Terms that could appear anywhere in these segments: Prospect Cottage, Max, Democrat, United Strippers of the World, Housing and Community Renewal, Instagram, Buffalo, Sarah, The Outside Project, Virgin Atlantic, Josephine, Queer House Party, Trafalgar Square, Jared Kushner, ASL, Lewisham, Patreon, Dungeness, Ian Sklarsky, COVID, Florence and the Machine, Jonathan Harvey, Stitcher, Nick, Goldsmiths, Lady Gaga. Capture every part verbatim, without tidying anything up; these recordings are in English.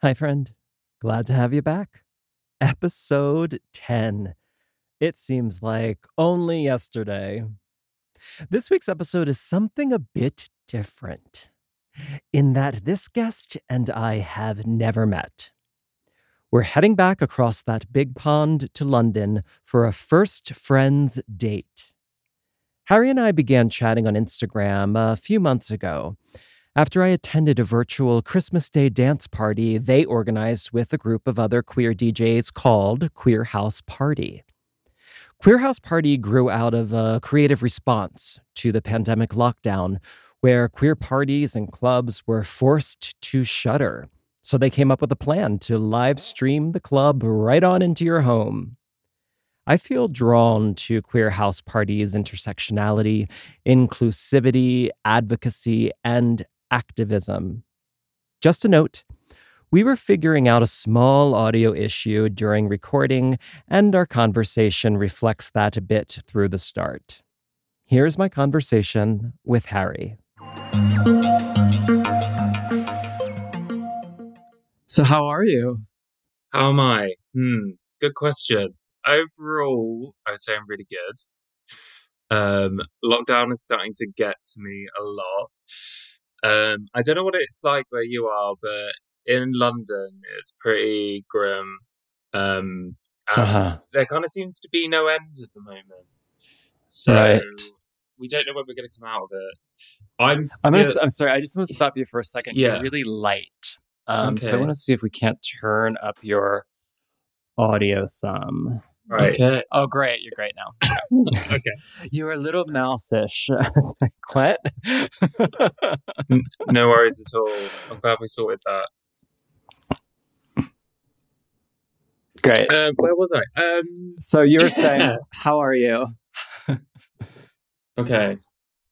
Hi, friend. Glad to have you back. Episode ten. It seems like only yesterday. This week's episode is something a bit different, in that this guest and I have never met. We're heading back across that big pond to London for a first friends date. Harry and I began chatting on Instagram a few months ago, after I attended a virtual Christmas Day dance party they organized with a group of other queer D Js called Queer House Party. Queer House Party grew out of a creative response to the pandemic lockdown, where queer parties and clubs were forced to shutter. So they came up with a plan to live stream the club right on into your home. I feel drawn to Queer House Party's intersectionality, inclusivity, advocacy, and activism. Just a note, we were figuring out a small audio issue during recording, and our conversation reflects that a bit through the start. Here's my conversation with Harry. So how are you? How am I? Hmm, good question. Overall, I would say I'm really good. Um, lockdown is starting to get to me a lot. Um, I don't know what it's like where you are, but in London, it's pretty grim. Um, and uh-huh. There kind of seems to be no end at the moment. So right. We don't know when we're going to come out of it. I'm still... I'm, gonna, I'm sorry, I just want to stop you for a second. Yeah. You're really light. Um, okay. So I want to see if we can't turn up your audio some. Right. Okay. Oh, great. You're great now. Okay. You're a little mouse-ish. What? No worries at all. I'm glad we sorted that. Great. Um, where was I? Um, so you were saying, how are you? Okay.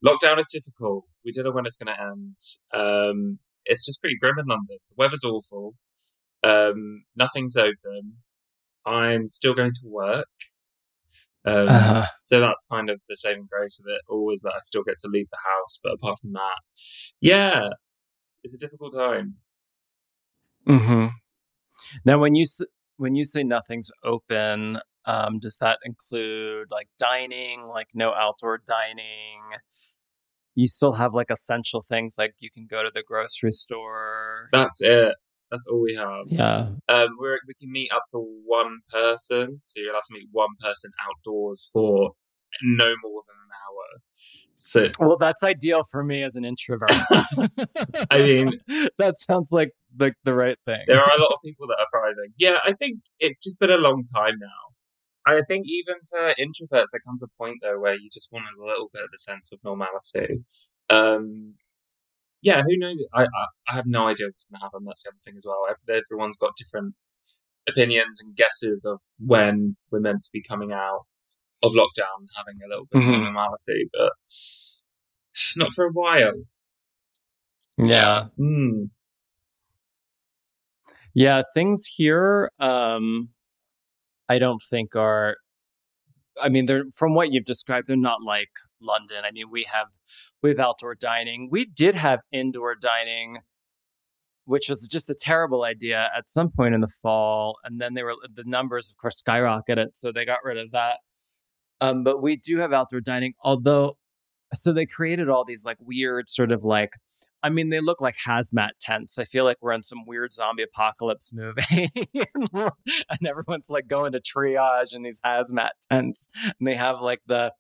Lockdown is difficult. We don't know when it's going to end. Um, It's just pretty grim in London. The weather's awful. Um, nothing's open. I'm still going to work. Um, uh-huh. So that's kind of the saving grace of it. Always that I still get to leave the house. But apart from that, yeah, it's a difficult time. Mm-hmm. Now, when you when you say nothing's open, um, does that include like dining, like no outdoor dining? You still have like essential things, like you can go to the grocery store. That's it. That's all we have. Yeah. Um, we're, we can meet up to one person. So you're allowed to meet one person outdoors for no more than an hour. So, well, that's ideal for me as an introvert. I mean, that sounds like the, the right thing. There are a lot of people that are thriving. Yeah, I think it's just been a long time now. I think even for introverts, there comes a point, though, where you just want a little bit of a sense of normality. Um, yeah, who knows? I, I I have no idea what's going to happen. That's the other thing as well. Everyone's got different opinions and guesses of when we're meant to be coming out of lockdown, having a little bit mm-hmm. of normality, but not for a while. Yeah. Mm. Yeah, things here... Um... I don't think are, I mean, they're from what you've described, they're not like London. I mean, we have, we have outdoor dining. We did have indoor dining, which was just a terrible idea at some point in the fall. And then they were, the numbers, of course, skyrocketed. So they got rid of that. Um, but we do have outdoor dining, although, so they created all these like weird sort of like, I mean, they look like hazmat tents. I feel like we're in some weird zombie apocalypse movie. And everyone's like going to triage in these hazmat tents. And they have like the,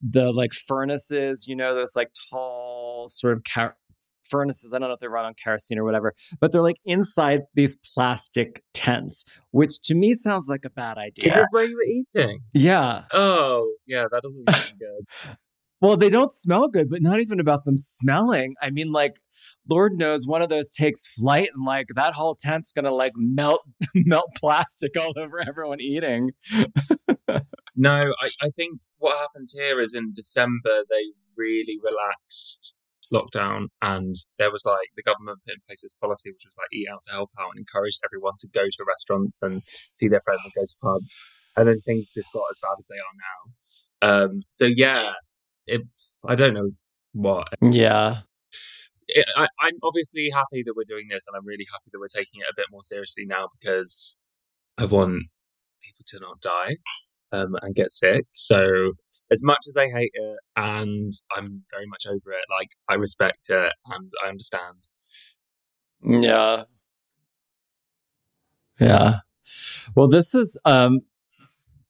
the like furnaces, you know, those like tall sort of car- furnaces. I don't know if they run on kerosene or whatever, but they're like inside these plastic tents, which to me sounds like a bad idea. Is this where you were eating? Yeah. Oh, yeah, that doesn't sound good. Well, they don't smell good, but not even about them smelling. I mean, like, Lord knows one of those takes flight and like that whole tent's going to like melt, melt plastic all over everyone eating. No, I, I think what happened here is in December, they really relaxed lockdown and there was like the government put in place this policy, which was like eat out to help out and encouraged everyone to go to restaurants and see their friends and go to pubs. And then things just got as bad as they are now. Um, so yeah. if I don't know what. Yeah. It, I, I'm obviously happy that we're doing this, and I'm really happy that we're taking it a bit more seriously now, because I want people to not die um, and get sick. So as much as I hate it, and I'm very much over it, like, I respect it and I understand. Yeah. Yeah. Well, this is... um.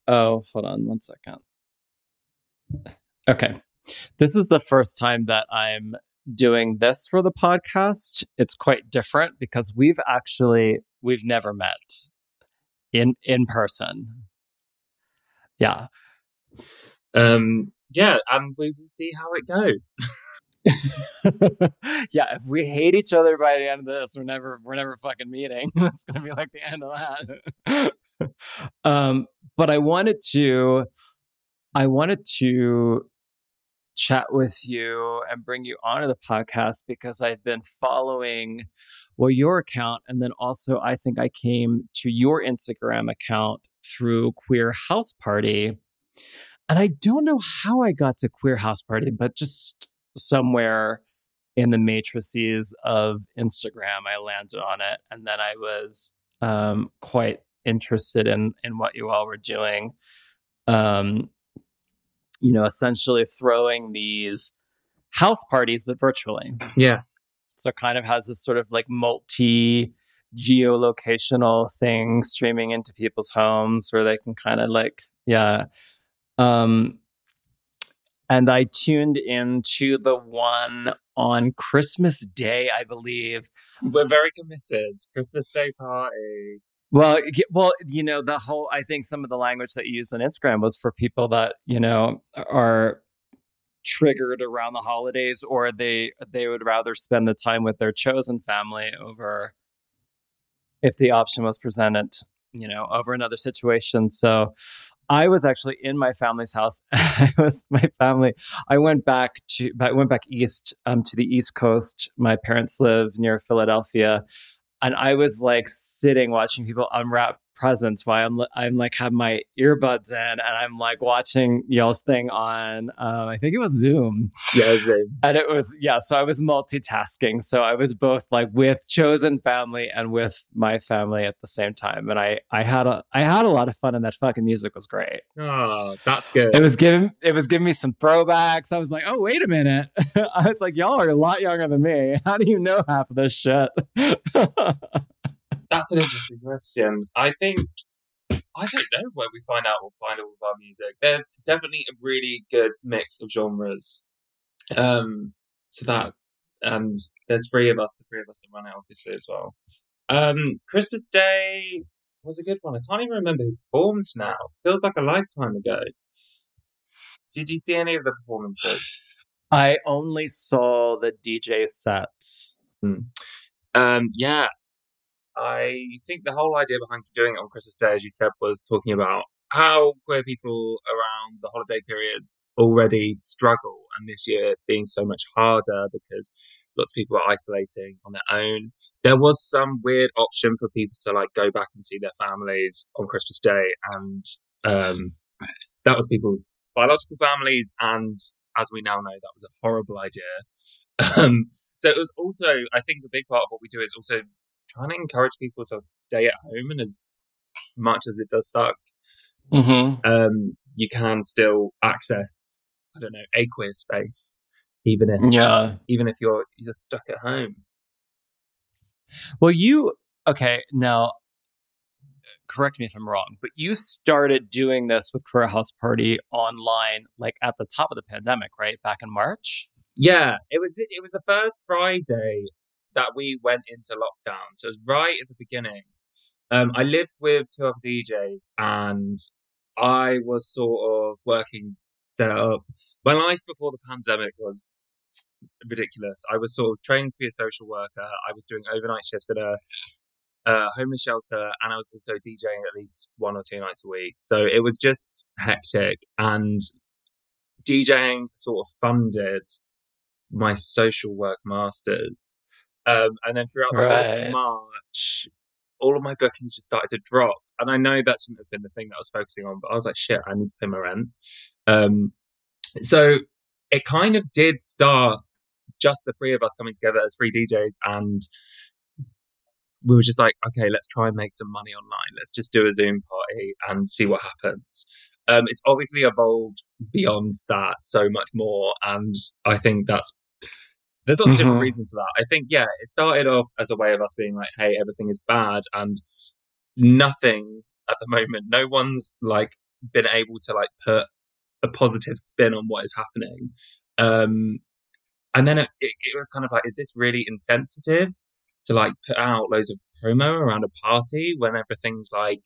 Oh, hold on one second. Okay. This is the first time that I'm doing this for the podcast. It's quite different because we've actually, we've never met in in person. Yeah. Um, yeah, and we will see how it goes. Yeah, if we hate each other by the end of this, we're never we're never fucking meeting. That's gonna be like the end of that. um, but I wanted to I wanted to chat with you and bring you onto the podcast because I've been following well your account, and then also I think I came to your Instagram account through Queer House Party. And I don't know how I got to Queer House Party, but just somewhere in the matrices of Instagram, I landed on it. And then I was um, quite interested in, in what you all were doing. Um, you know, essentially throwing these house parties, but virtually. Yes. So it kind of has this sort of like multi geolocational thing streaming into people's homes where they can kind of like, yeah. Um, And I tuned into the one on Christmas Day, I believe. We're very committed. Christmas Day party. Well, well, you know, the whole, I think some of the language that you used on Instagram was for people that, you know, are triggered around the holidays, or they they would rather spend the time with their chosen family over, if the option was presented, you know, over another situation. So I was actually in my family's house. I was my family. I went back to, I went back east um, to the East Coast. My parents live near Philadelphia, and I was like sitting watching people unwrap presents while I'm, I'm like have my earbuds in, and I'm like watching y'all's thing on. Um, I think it was Zoom. Yeah, Zoom. And it was yeah. So I was multitasking. So I was both like with chosen family and with my family at the same time. And I I had a I had a lot of fun, and that fucking music was great. Oh, that's good. It was giving it was giving me some throwbacks. I was like, oh wait a minute. I was like, y'all are a lot younger than me. How do you know half of this shit? That's an interesting question. I think, I don't know where we find out, we'll find all of our music. There's definitely a really good mix of genres um, to that. And there's three of us, the three of us that run it, obviously, as well. Um, Christmas Day was a good one. I can't even remember who performed now. Feels like a lifetime ago. Did you see any of the performances? I only saw the D J sets. Hmm. Um, yeah. I think the whole idea behind doing it on Christmas Day, as you said, was talking about how queer people around the holiday periods already struggle, and this year being so much harder because lots of people are isolating on their own. There was some weird option for people to like go back and see their families on Christmas Day, and um, that was people's biological families, and as we now know, that was a horrible idea. Um, so it was also, I think, a big part of what we do is also trying to encourage people to stay at home, and as much as it does suck, mm-hmm. um, you can still access, I don't know, a queer space, even if yeah. even if you're you're stuck at home. Well, you okay now? Correct me if I'm wrong, but you started doing this with Queer House Party online, like at the top of the pandemic, right? Back in March. Yeah, it was it was the first Friday that we went into lockdown. So it was right at the beginning. Um, I lived with two other D Js, and I was sort of working set up. My life before the pandemic was ridiculous. I was sort of trained to be a social worker. I was doing overnight shifts at a uh, homeless shelter, and I was also DJing at least one or two nights a week. So it was just hectic. And DJing sort of funded my social work masters. Um, and then throughout the whole of March, all of my bookings just started to drop. And I know that shouldn't have been the thing that I was focusing on, but I was like, shit, I need to pay my rent. Um, so it kind of did start just the three of us coming together as three D Js, and we were just like, okay, let's try and make some money online. Let's just do a Zoom party and see what happens. Um, it's obviously evolved beyond that so much more, and I think that's there's lots mm-hmm. of different reasons for that. I think, yeah, it started off as a way of us being like, hey, everything is bad, and nothing at the moment, no one's like been able to like put a positive spin on what is happening. Um, and then it, it, it was kind of like, is this really insensitive to like put out loads of promo around a party when everything's like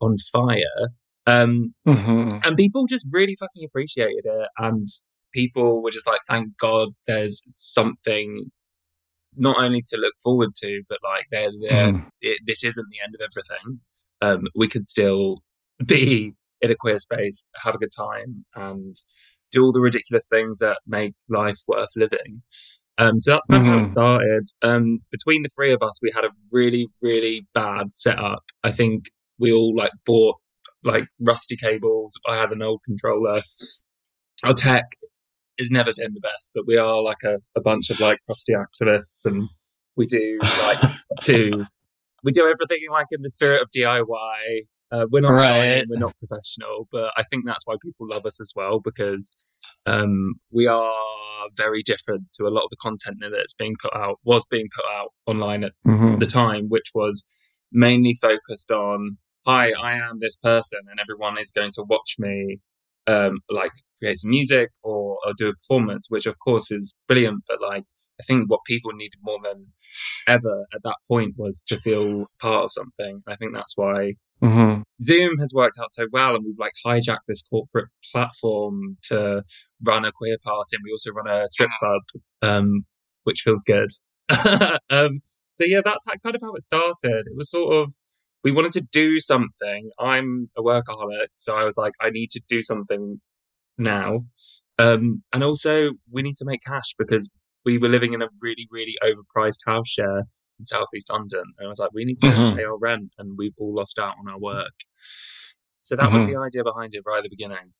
on fire? Um, mm-hmm. And people just really fucking appreciated it. And people were just like, thank God there's something not only to look forward to, but like they're, they're, mm. it, this isn't the end of everything. Um, we could still be in a queer space, have a good time, and do all the ridiculous things that make life worth living. Um, so that's kind mm-hmm. of how it started. Um, between the three of us, we had a really, really bad setup. I think we all like bought like rusty cables. I had an old controller. Our tech has never been the best, but we are like a, a bunch of like crusty activists, and we do like to we do everything like in the spirit of D I Y. Uh, we're not right. shy, we're not professional, but I think that's why people love us as well, because um, we are very different to a lot of the content that's being put out, was being put out online at mm-hmm. the time, which was mainly focused on, hi, I am this person, and everyone is going to watch me um, like create some music or, or do a performance, which of course is brilliant, but like I think what people needed more than ever at that point was to feel part of something. I think that's why mm-hmm. Zoom has worked out so well, and we've like hijacked this corporate platform to run a queer party, and we also run a strip club, um, which feels good. um, so yeah, that's how, kind of how it started. It was sort of, we wanted to do something. I'm a workaholic, so I was like, I need to do something now. Um, and also we need to make cash, because we were living in a really, really overpriced house share in southeast London. And I was like, we need to mm-hmm. pay our rent, and we've all lost out on our work. So that mm-hmm. was the idea behind it right at the beginning.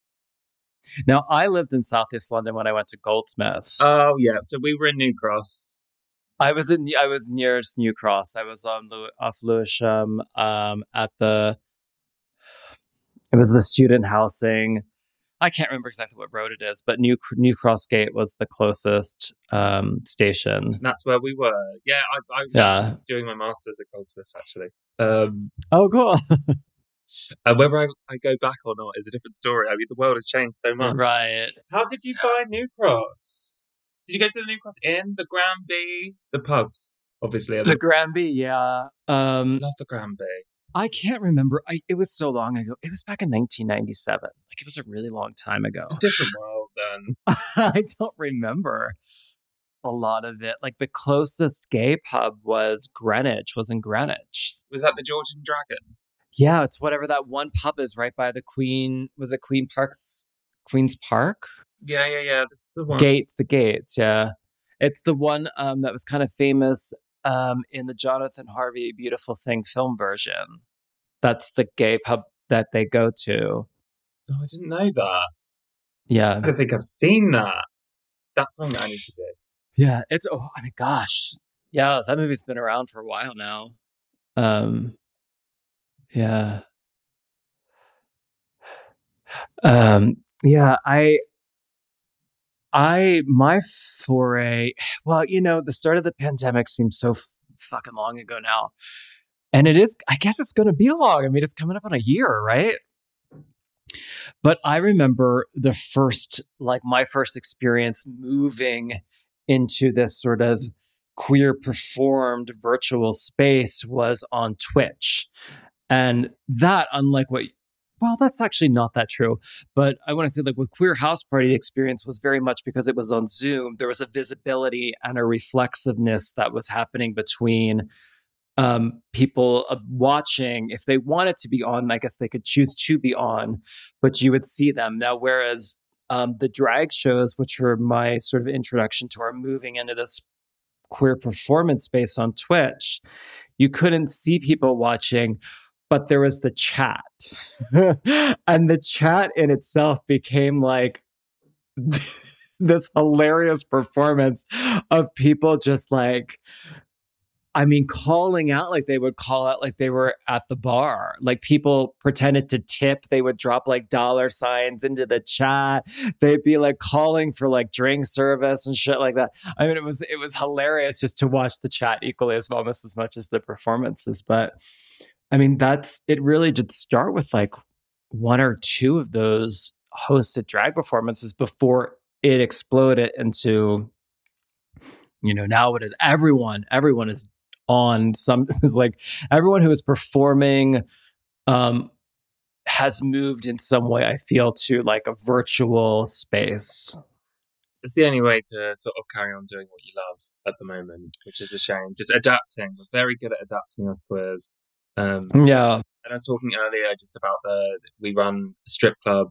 Now, I lived in southeast London when I went to Goldsmiths. Oh, yeah. So we were in New Cross. I was in. I was near New Cross. I was on Lew- off Lewisham um, at the... It was the student housing... I can't remember exactly what road it is, but New New Crossgate was the closest um, station. That's where we were. Yeah, I, I was yeah. doing my master's at Goldsmiths, actually. Um, oh, cool. uh, whether I, I go back or not is a different story. I mean, the world has changed so much. Right. How did you find New Cross? Did you go to the New Cross Inn, the Granby, the pubs, obviously? The Granby, yeah. Um, Love the Granby. I can't remember. I, it was so long ago. It was back in nineteen ninety-seven. Like, it was a really long time ago. It's a different world then. I don't remember a lot of it. Like, the closest gay pub was Greenwich, was in Greenwich. Was that the Georgian Dragon? Yeah, it's whatever that one pub is right by the Queen. Was it Queen Park's, Queen's Park? Yeah, yeah, yeah. This is the one. Gates, the Gates, yeah. It's the one um, that was kind of famous Um, in the Jonathan Harvey Beautiful Thing film version. That's the gay pub that they go to. Oh, I didn't know that. Yeah. I don't think I've seen that. That's something that I need to do. Yeah, it's, oh my gosh. Yeah, that movie's been around for a while now. Um, yeah. Um, yeah, I... I, my foray, well, you know, the start of the pandemic seems so f- fucking long ago now. And it is, I guess it's going to be long. I mean, it's coming up on a year, right? But I remember the first, like my first experience moving into this sort of queer performed virtual space was on Twitch. And that, unlike what Well, that's actually not that true. But I want to say, like, with Queer House Party, the experience was very much because it was on Zoom. There was a visibility and a reflexiveness that was happening between um, people uh, watching. If they wanted to be on, I guess they could choose to be on, but you would see them. Now, whereas um, the drag shows, which were my sort of introduction to our moving into this queer performance space on Twitch, you couldn't see people watching, but there was the chat. And the chat in itself became like this hilarious performance of people just like, I mean, calling out like they would call out like they were at the bar. Like people pretended to tip. They would drop like dollar signs into the chat. They'd be like calling for like drink service and shit like that. I mean, it was it was hilarious just to watch the chat equally as almost as much as the performances. But I mean, that's it really did start with like one or two of those hosted drag performances before it exploded into, you know, now it everyone, everyone is on some is like everyone who is performing um has moved in some way, I feel, to like a virtual space. It's the only way to sort of carry on doing what you love at the moment, which is a shame. Just adapting. We're very good at adapting as queers. Um yeah. And I was talking earlier just about the we run a strip club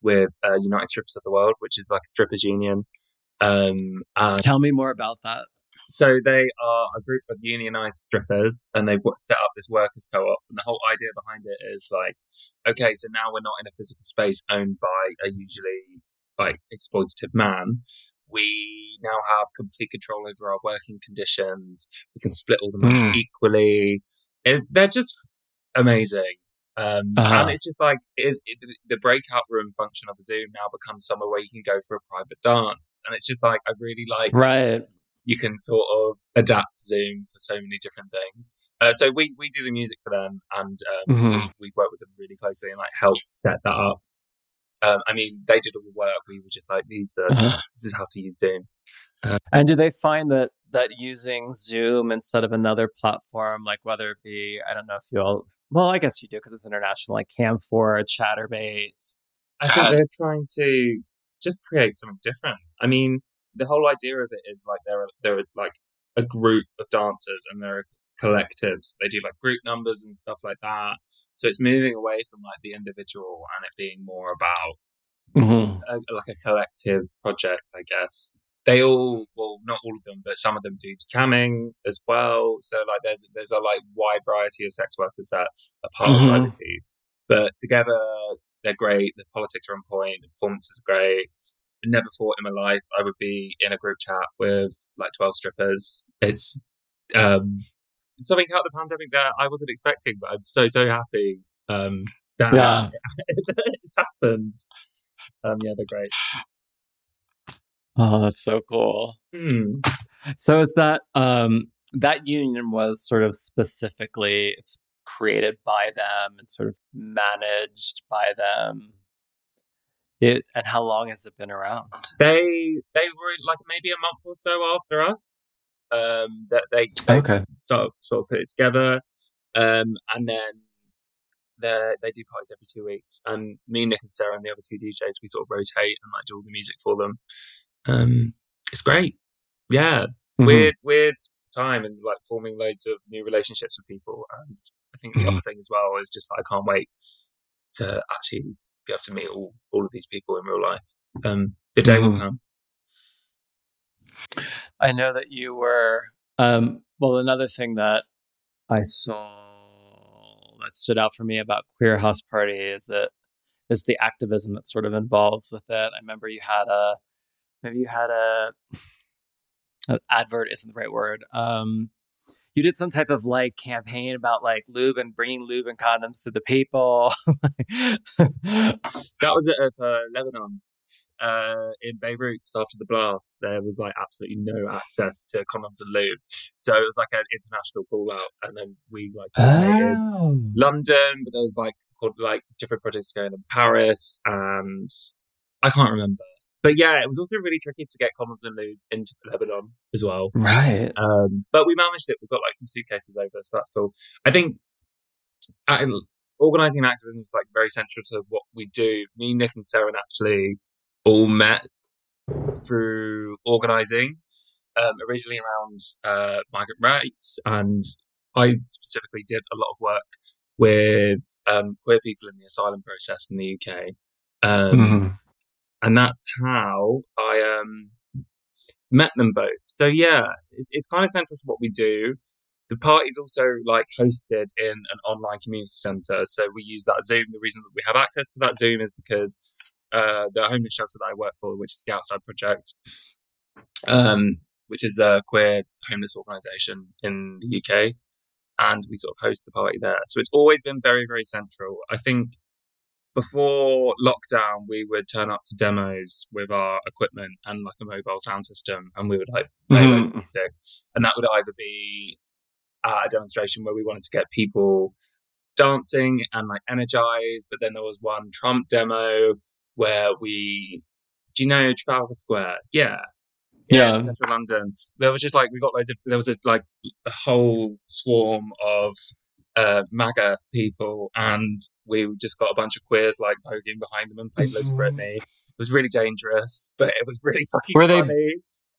with uh, United Strippers of the World, which is like a strippers union. Um and tell me more about that. So they are a group of unionised strippers, and they've set up this workers' co-op. And the whole idea behind it is like, okay, so now we're not in a physical space owned by a usually like exploitative man. We now have complete control over our working conditions. We can split all the money mm. equally. It, they're just amazing. Um, uh-huh. And it's just like it, it, the breakout room function of Zoom now becomes somewhere where you can go for a private dance. And it's just like, I really like... Right. You can sort of adapt Zoom for so many different things. Uh, so we, we do the music for them, and um, mm-hmm. we work with them really closely and like help set that up. Um, I mean, they did all the work. We were just like, these are, uh-huh. this is how to use Zoom. Uh, and do they find that that using Zoom instead of another platform, like whether it be, I don't know if you all, well, I guess you do because it's international, like Camphor, Chatterbait. I think they're trying to just create something different. I mean, the whole idea of it is like there are there are like a group of dancers and there are collectives. They do like group numbers and stuff like that. So it's moving away from like the individual and it being more about mm-hmm. a, like a collective project, I guess. They all, well, not all of them, but some of them do camming as well. So like there's there's a like wide variety of sex workers that are part mm-hmm. of Cyberities. But together they're great. The politics are on point. The performance is great. Never thought in my life I would be in a group chat with like twelve strippers. It's um, something out of the pandemic that I wasn't expecting, but I'm so, so happy um, that yeah. it's happened. Um, yeah, they're great. Oh, that's so cool. Mm. So is that, um, that union was sort of specifically, it's created by them and sort of managed by them. It, and how long has it been around? They they were like maybe a month or so after us um, that they, they okay. sort, of, sort of put it together. Um, and then they do parties every two weeks. And me, Nick and Sarah and the other two D Js, we sort of rotate and like do all the music for them. Um, it's great. Yeah. Mm-hmm. Weird, weird time and like forming loads of new relationships with people. And I think the mm-hmm. other thing as well is just like I can't wait to actually... be able to meet all, all of these people in real life. Um, the day will come. I know that you were, um, well, another thing that I saw that stood out for me about Queer House Party is it is the activism that's sort of involved with it. I remember you had a, maybe you had a, an advert isn't the right word. Um, You did some type of like campaign about like lube and bringing lube and condoms to the people. That was at uh, Lebanon uh, in Beirut. After the blast, there was like absolutely no access to condoms and lube. So it was like an international call out. And then we like oh. London, but there was like, called, like different projects going in Paris and I can't remember. But yeah, it was also really tricky to get condoms and lube into Lebanon as well. Right. Um, but we managed it. We've got like some suitcases over, so that's cool. I think uh, organising activism is like very central to what we do. Me, Nick and Sarah actually all met through organising, um, originally around uh, migrant rights. And I specifically did a lot of work with um, queer people in the asylum process in the U K. Um mm-hmm. And that's how I um, met them both. So yeah, it's, it's kind of central to what we do. The party's also like hosted in an online community centre. So we use that Zoom. The reason that we have access to that Zoom is because uh, the homeless shelter that I work for, which is The Outside Project, um, which is a queer homeless organisation in the U K. And we sort of host the party there. So it's always been very, very central. I think before lockdown, we would turn up to demos with our equipment and like a mobile sound system, and we would like play mm. those music. And that would either be at a demonstration where we wanted to get people dancing and like energized, but then there was one Trump demo where we, do you know Trafalgar Square? Yeah. Yeah, in central London. There was just like, we got loads of, there was a, like a whole swarm of uh, MAGA people, and we just got a bunch of queers like poking behind them and played loads of Britney. It was really dangerous, but it was really fucking were funny.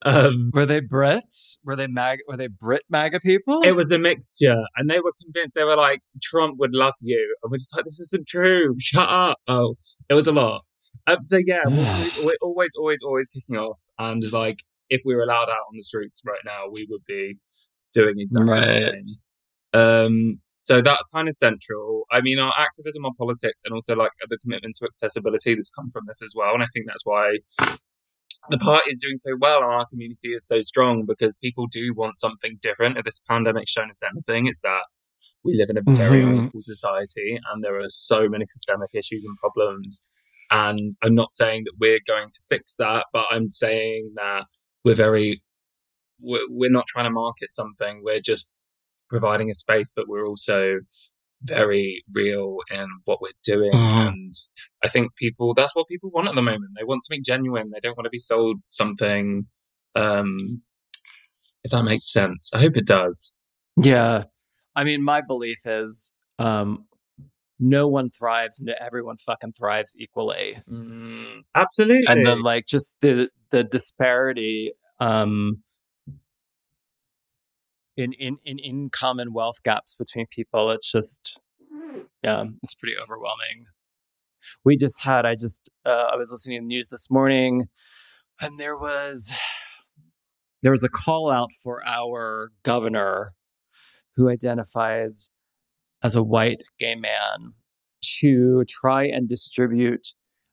They, um, were they Brits? Were they mag? Were they Brit MAGA people? It was a mixture, and they were convinced, they were like, Trump would love you. And we're just like, this isn't true. Shut up. Oh, it was a lot. Um, so yeah, we're, we're always, always, always kicking off, and like, if we were allowed out on the streets right now, we would be doing exactly right. the same. Um, so that's kind of central. I mean, our activism on politics and also like the commitment to accessibility that's come from this as well. And I think that's why the party is doing so well and our community is so strong, because people do want something different. If this pandemic's shown us anything, it's that we live in a very unequal mm-hmm. society, and there are so many systemic issues and problems. And I'm not saying that we're going to fix that, but I'm saying that We're very, we're, we're not trying to market something. We're just providing a space, but we're also very real in what we're doing. Mm. And I think people, that's what people want at the moment. They want something genuine. They don't want to be sold something, um, if that makes sense. I hope it does. Yeah. I mean, my belief is um, no one thrives and everyone fucking thrives equally. Mm, absolutely. And then like just the, the disparity um, in, in, in, in common wealth gaps between people, it's just, yeah, it's pretty overwhelming. We just had, I just, uh, I was listening to the news this morning, and there was, there was a call out for our governor, who identifies as a white gay man, to try and distribute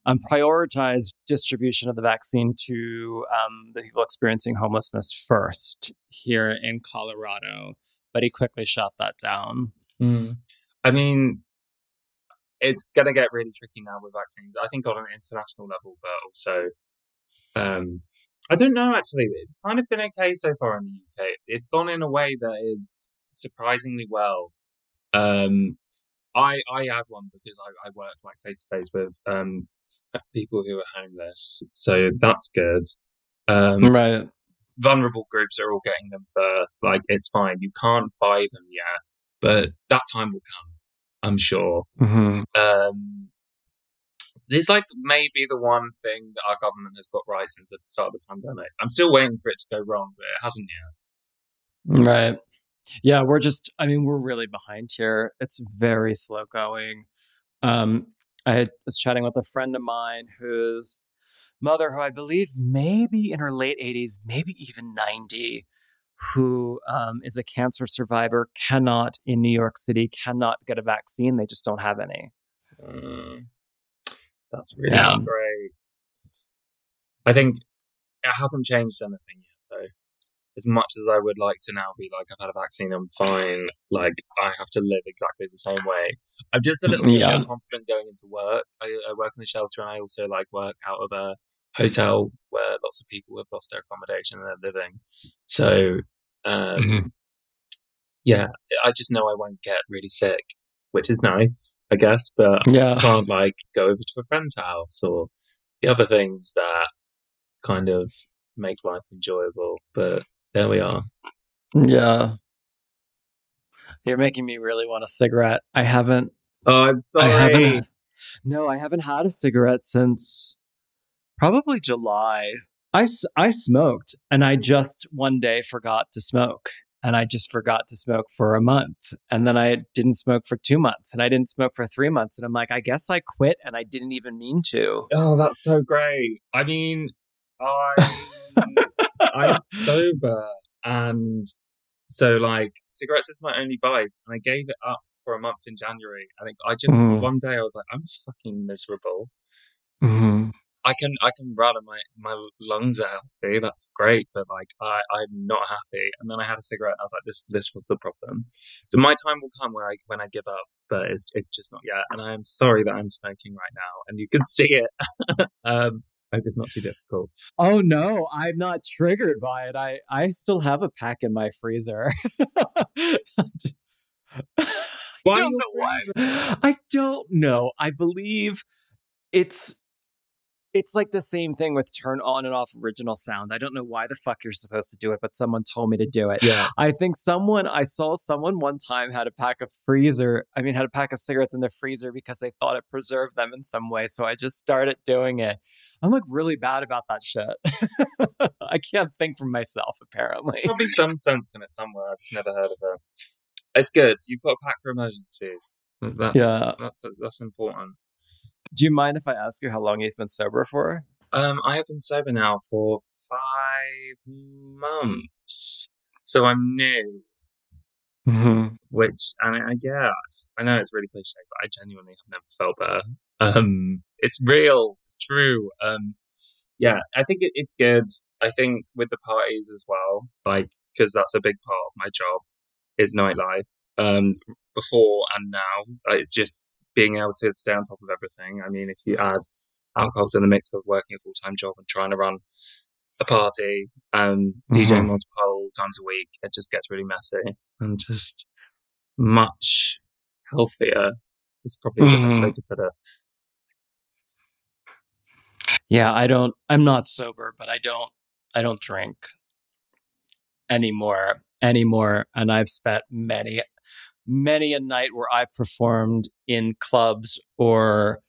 Um, prioritize distribution of the vaccine to um, the people experiencing homelessness first here in Colorado, but he quickly shot that down. Mm. I mean, it's going to get really tricky now with vaccines, I think, on an international level, but also, um, I don't know, actually. It's kind of been okay so far in the U K. It's gone in a way that is surprisingly well. Um, I, I had one because I, I work like face-to-face with um, people who are homeless, so that's good. Um, right. Vulnerable groups are all getting them first. Like, it's fine. You can't buy them yet, but that time will come, I'm sure. Mm-hmm. Um, there's like maybe the one thing that our government has got right since the start of the pandemic. I'm still waiting for it to go wrong, but it hasn't yet. Right. Yeah, we're just, I mean, we're really behind here. It's very slow going. Um, I had, was chatting with a friend of mine whose mother, who I believe may be in her late eighties, maybe even ninety, who um, is a cancer survivor, cannot, in New York City, cannot get a vaccine. They just don't have any. Mm. That's really yeah. great. I think it hasn't changed anything yet, though. As much as I would like to now be like, I've had a vaccine, I'm fine. Like, I have to live exactly the same way. I'm just a little bit yeah. unconfident going into work. I, I work in the shelter, and I also like work out of a hotel where lots of people have lost their accommodation and their living. So, um, mm-hmm. yeah, I just know I won't get really sick, which is nice, I guess. But yeah. I can't like go over to a friend's house or the other things that kind of make life enjoyable. But there we are. Yeah. You're making me really want a cigarette. I haven't. Oh, I'm sorry. I haven't, no, I haven't had a cigarette since probably July. I, I smoked, and I just one day forgot to smoke. And I just forgot to smoke for a month. And then I didn't smoke for two months. And I didn't smoke for three months. And I'm like, I guess I quit, and I didn't even mean to. Oh, that's so great. I mean, I... I'm sober, and so like cigarettes is my only vice, and I gave it up for a month in January. I think I just mm. one day I was like, I'm fucking miserable, Mm-hmm. I can I can rattle my, my lungs out. See, that's great, but like I, I'm not happy. And then I had a cigarette, and I was like, this this was the problem. So my time will come where I when I give up, but it's it's just not yet. And I am sorry that I'm smoking right now, and you can see it. um, I hope it's not too difficult. Oh no, I'm not triggered by it. I I still have a pack in my freezer. Why? I don't know why. I don't know. I believe it's. It's like the same thing with turn on and off original sound. I don't know why the fuck you're supposed to do it, but someone told me to do it. Yeah. I think someone, I saw someone one time had a pack of freezer, I mean, had a pack of cigarettes in the freezer because they thought it preserved them in some way. So I just started doing it. I'm like really bad about that shit. I can't think for myself, apparently. Probably some sense in it somewhere. I've just never heard of it. It's good. You've got a pack for emergencies. That, yeah. That's, that's important. Do you mind if I ask you how long you've been sober for? Um, I have been sober now for five months. So I'm new. Mm-hmm. Which, and I, yeah, I know it's really cliche, but I genuinely have never felt better. Um, it's real. It's true. Um, yeah, I think it, it's good. I think with the parties as well, like, because that's a big part of my job is nightlife. Um, before and now, it's just being able to stay on top of everything. I mean, if you add alcohol to the mix of working a full-time job and trying to run a party, um, mm-hmm. DJing multiple times a week, it just gets really messy and just much healthier is probably mm-hmm. the best way to put it. Yeah, I don't, I'm not sober, but I don't, I don't drink anymore, anymore. And I've spent many Many a night where I performed in clubs or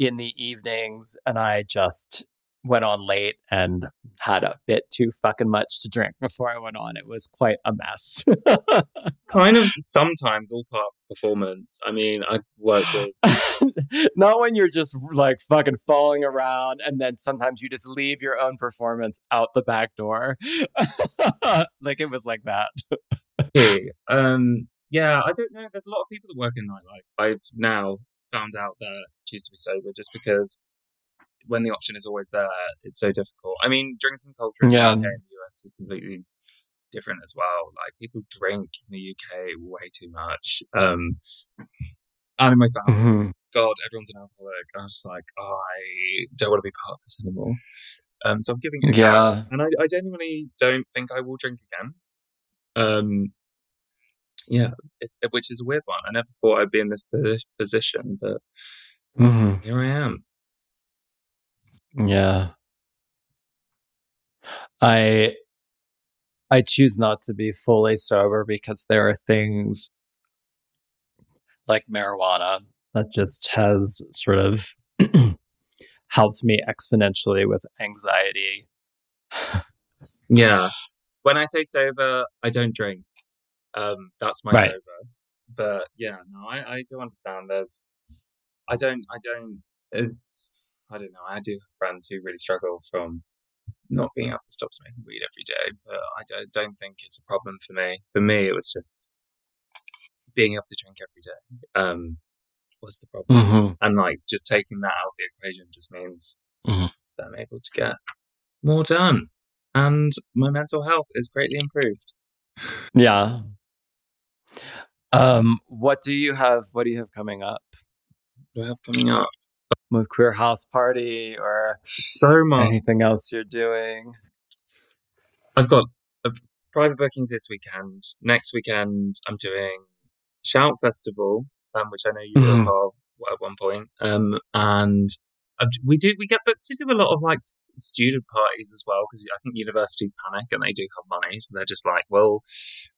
in the evenings, and I just went on late and had a bit too fucking much to drink before I went on. It was quite a mess. Kind of sometimes all part performance. I mean, I work with... Not when you're just like fucking falling around and then sometimes you just leave your own performance out the back door. Like it was like that. Okay. Um, yeah, I don't know. There's a lot of people that work in nightlife. I've now found out that choose to be sober just because when the option is always there, it's so difficult. I mean, drinking culture in yeah. the U K and the U S is completely different as well. Like, people drink in the U K way too much. Um, and in my family, mm-hmm. God, everyone's an alcoholic. And I was just like, oh, I don't want to be part of this anymore. Um, so I'm giving it a yeah. try. And I, I genuinely don't think I will drink again. Um, yeah, it's, which is a weird one. I never thought I'd be in this position, but mm-hmm. here I am. Yeah, I I choose not to be fully sober because there are things like marijuana that just has sort of helped me exponentially with anxiety. Yeah. When I say sober, I don't drink. Um, that's my right. sober. But yeah, no, I, I do understand. There's, I don't, I don't, it's, I don't know. I do have friends who really struggle from not being able to stop smoking weed every day. But I don't, don't think it's a problem for me. For me, it was just being able to drink every day um, was the problem. Mm-hmm. And like just taking that out of the equation just means mm-hmm. that I'm able to get more done. And my mental health is greatly improved. Yeah. Um, what do you have? What do you have coming up? What do I have coming up? With Queer House Party or so much. Anything else you're doing? I've got a, private bookings this weekend. Next weekend, I'm doing Shout Festival, um, which I know you were a part of at one point. Um, and uh, we do we get booked to do a lot of like. student parties as well, because I think universities panic and they do have money, so they're just like, well,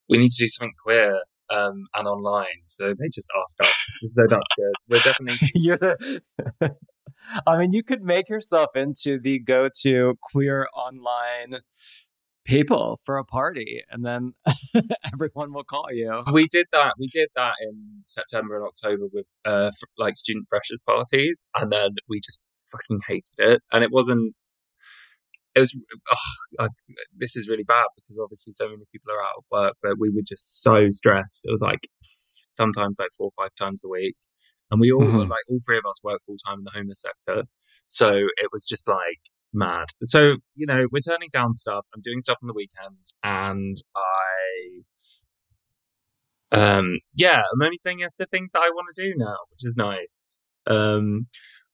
we need to do something queer um and online, so they just ask us. So that's good. We're definitely you're the I mean, you could make yourself into the go-to queer online people for a party, and then everyone will call you. We did that. We did that in September and October with uh f- like student freshers parties, and then we just fucking hated it. And it wasn't It was, oh, I, this is really bad because obviously so many people are out of work, but we were just so stressed. It was like sometimes like four or five times a week. And we all, mm-hmm. like all three of us work full time in the homeless sector. So it was just like mad. So, you know, we're turning down stuff. I'm doing stuff on the weekends, and I, um, yeah, I'm only saying yes to things that I want to do now, which is nice. Um,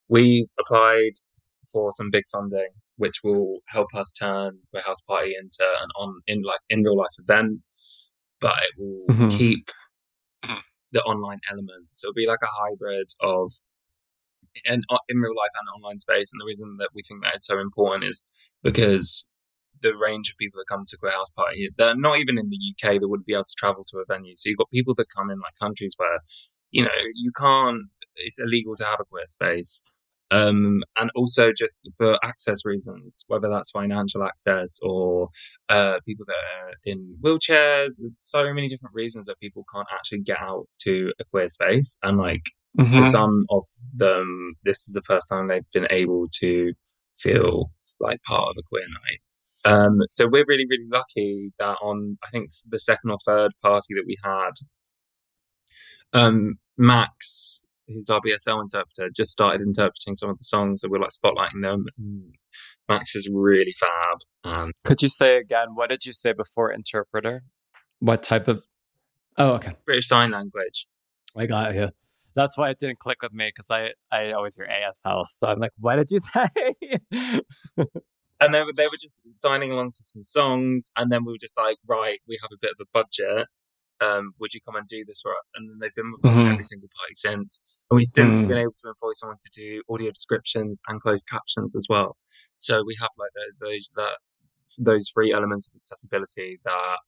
we've applied for some big funding, which will help us turn Queer House Party into an on in like in real life event, but it will mm-hmm. keep the online element. So it'll be like a hybrid of an in real life and online space. And the reason that we think that is so important is because the range of people that come to Queer House Party, they're not even in the U K, they wouldn't be able to travel to a venue. So you've got people that come in like countries where, you know, you can't, it's illegal to have a queer space. Um, and also just for access reasons, whether that's financial access or uh, people that are in wheelchairs. There's so many different reasons that people can't actually get out to a queer space. And like mm-hmm. for some of them, this is the first time they've been able to feel like part of a queer night. Um, so we're really, really lucky that on, I think the second or third party that we had, um, Max, who's our B S L interpreter, just started interpreting some of the songs, and we're like spotlighting them. And Max is really fab. And could you say again, what did you say before interpreter? What type of... Oh, okay. British Sign Language. I got you. That's why it didn't click with me, because I, I always hear A S L. So I'm like, what did you say? And they were, they were just signing along to some songs, and then we were just like, right, we have a bit of a budget. Um, would you come and do this for us? And then they've been with us mm-hmm. every single party since. And we've since mm-hmm. been able to employ someone to do audio descriptions and closed captions as well. So we have like those that those three elements of accessibility that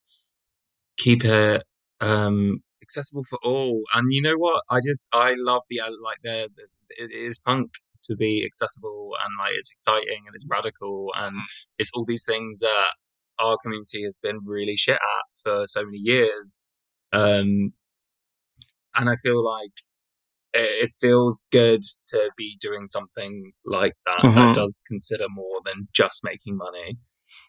keep it um, accessible for all. And you know what? I just I love the like the, the it is punk to be accessible, and like it's exciting and it's radical, and it's all these things that our community has been really shit at for so many years. Um, and I feel like it, it feels good to be doing something like that mm-hmm. that does consider more than just making money.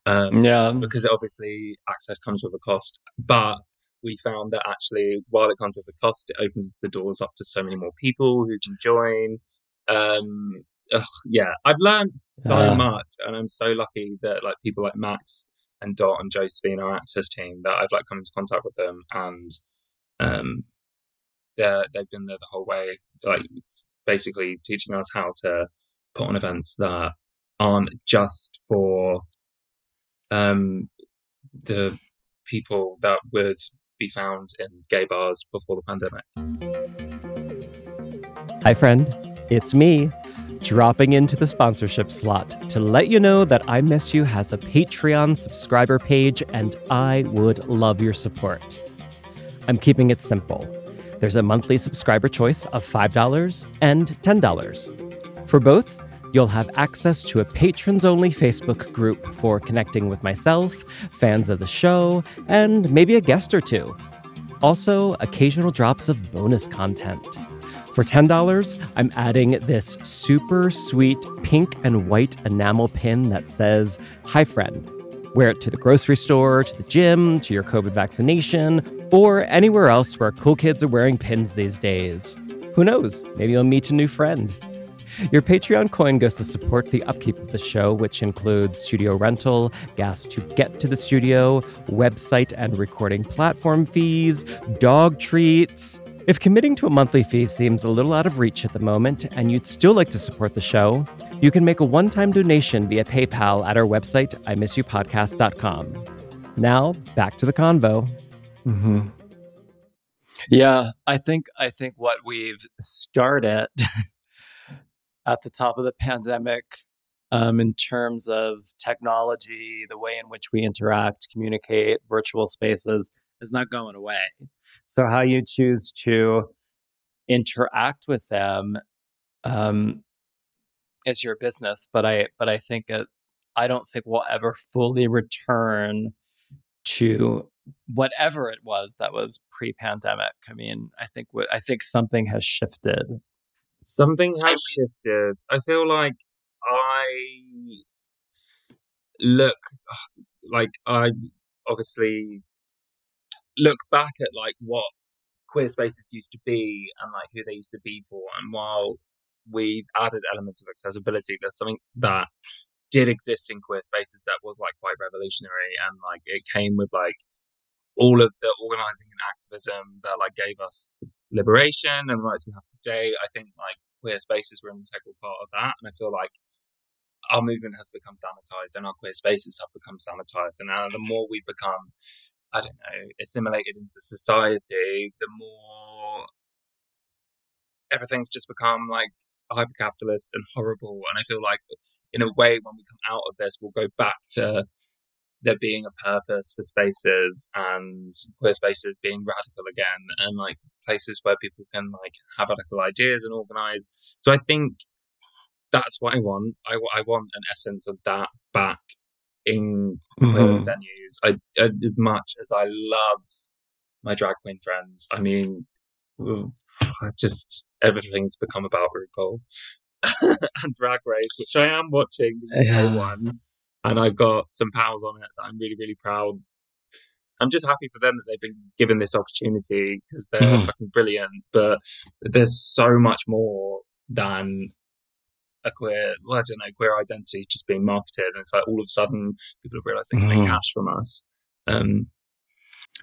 Um, yeah. Because obviously access comes with a cost. But we found that actually, while it comes with a cost, it opens the doors up to so many more people who can join. Um, ugh, yeah, I've learned so yeah. much, and I'm so lucky that like people like Max and Dot and Josephine, our access team, that I've like come into contact with them, and um, they're they've been there the whole way, like basically teaching us how to put on events that aren't just for um, the people that would be found in gay bars before the pandemic. Hi friend, it's me, dropping into the sponsorship slot to let you know that I Miss You has a Patreon subscriber page, and I would love your support. I'm keeping it simple. There's a monthly subscriber choice of five dollars and ten dollars. For both, you'll have access to a patrons-only Facebook group for connecting with myself, fans of the show, and maybe a guest or two. Also, occasional drops of bonus content. For ten dollars, I'm adding this super sweet pink and white enamel pin that says, "Hi friend." Wear it to the grocery store, to the gym, to your COVID vaccination, or anywhere else where cool kids are wearing pins these days. Who knows? Maybe you'll meet a new friend. Your Patreon coin goes to support the upkeep of the show, which includes studio rental, gas to get to the studio, website and recording platform fees, dog treats. If committing to a monthly fee seems a little out of reach at the moment, and you'd still like to support the show, you can make a one-time donation via PayPal at our website, i miss you podcast dot com. Now, back to the convo. Mm-hmm. Yeah, I think I think what we've started at the top of the pandemic um, in terms of technology, the way in which we interact, communicate, virtual spaces, is not going away. So how you choose to interact with them um, is your business. But I, but I think it, I don't think we'll ever fully return to whatever it was that was pre-pandemic. I mean, I think I think something has shifted. Something has shifted. I feel like I look like I obviously. look back at like what queer spaces used to be and like who they used to be for. And while we added elements of accessibility, there's something that did exist in queer spaces that was like quite revolutionary, and like it came with like all of the organising and activism that like gave us liberation and the rights we have today. I think like queer spaces were an integral part of that, and I feel like our movement has become sanitized and our queer spaces have become sanitized, and now the more we become, I don't know, assimilated into society, the more everything's just become like hyper-capitalist and horrible. And I feel like in a way when we come out of this, we'll go back to there being a purpose for spaces and queer spaces being radical again, and like places where people can like have radical ideas and organize. So I think that's what I want. I, I want an essence of that back in mm-hmm. queer venues. I, I, as much as I love my drag queen friends, I mean, I just, everything's become about RuPaul and Drag Race, which I am watching the yeah. one, and I've got some pals on it that I'm really, really proud. I'm just happy for them that they've been given this opportunity because they're mm. fucking brilliant. But there's so much more than a queer, well, I don't know, queer identity is just being marketed, and it's like all of a sudden people are realising mm. they make cash from us. Um,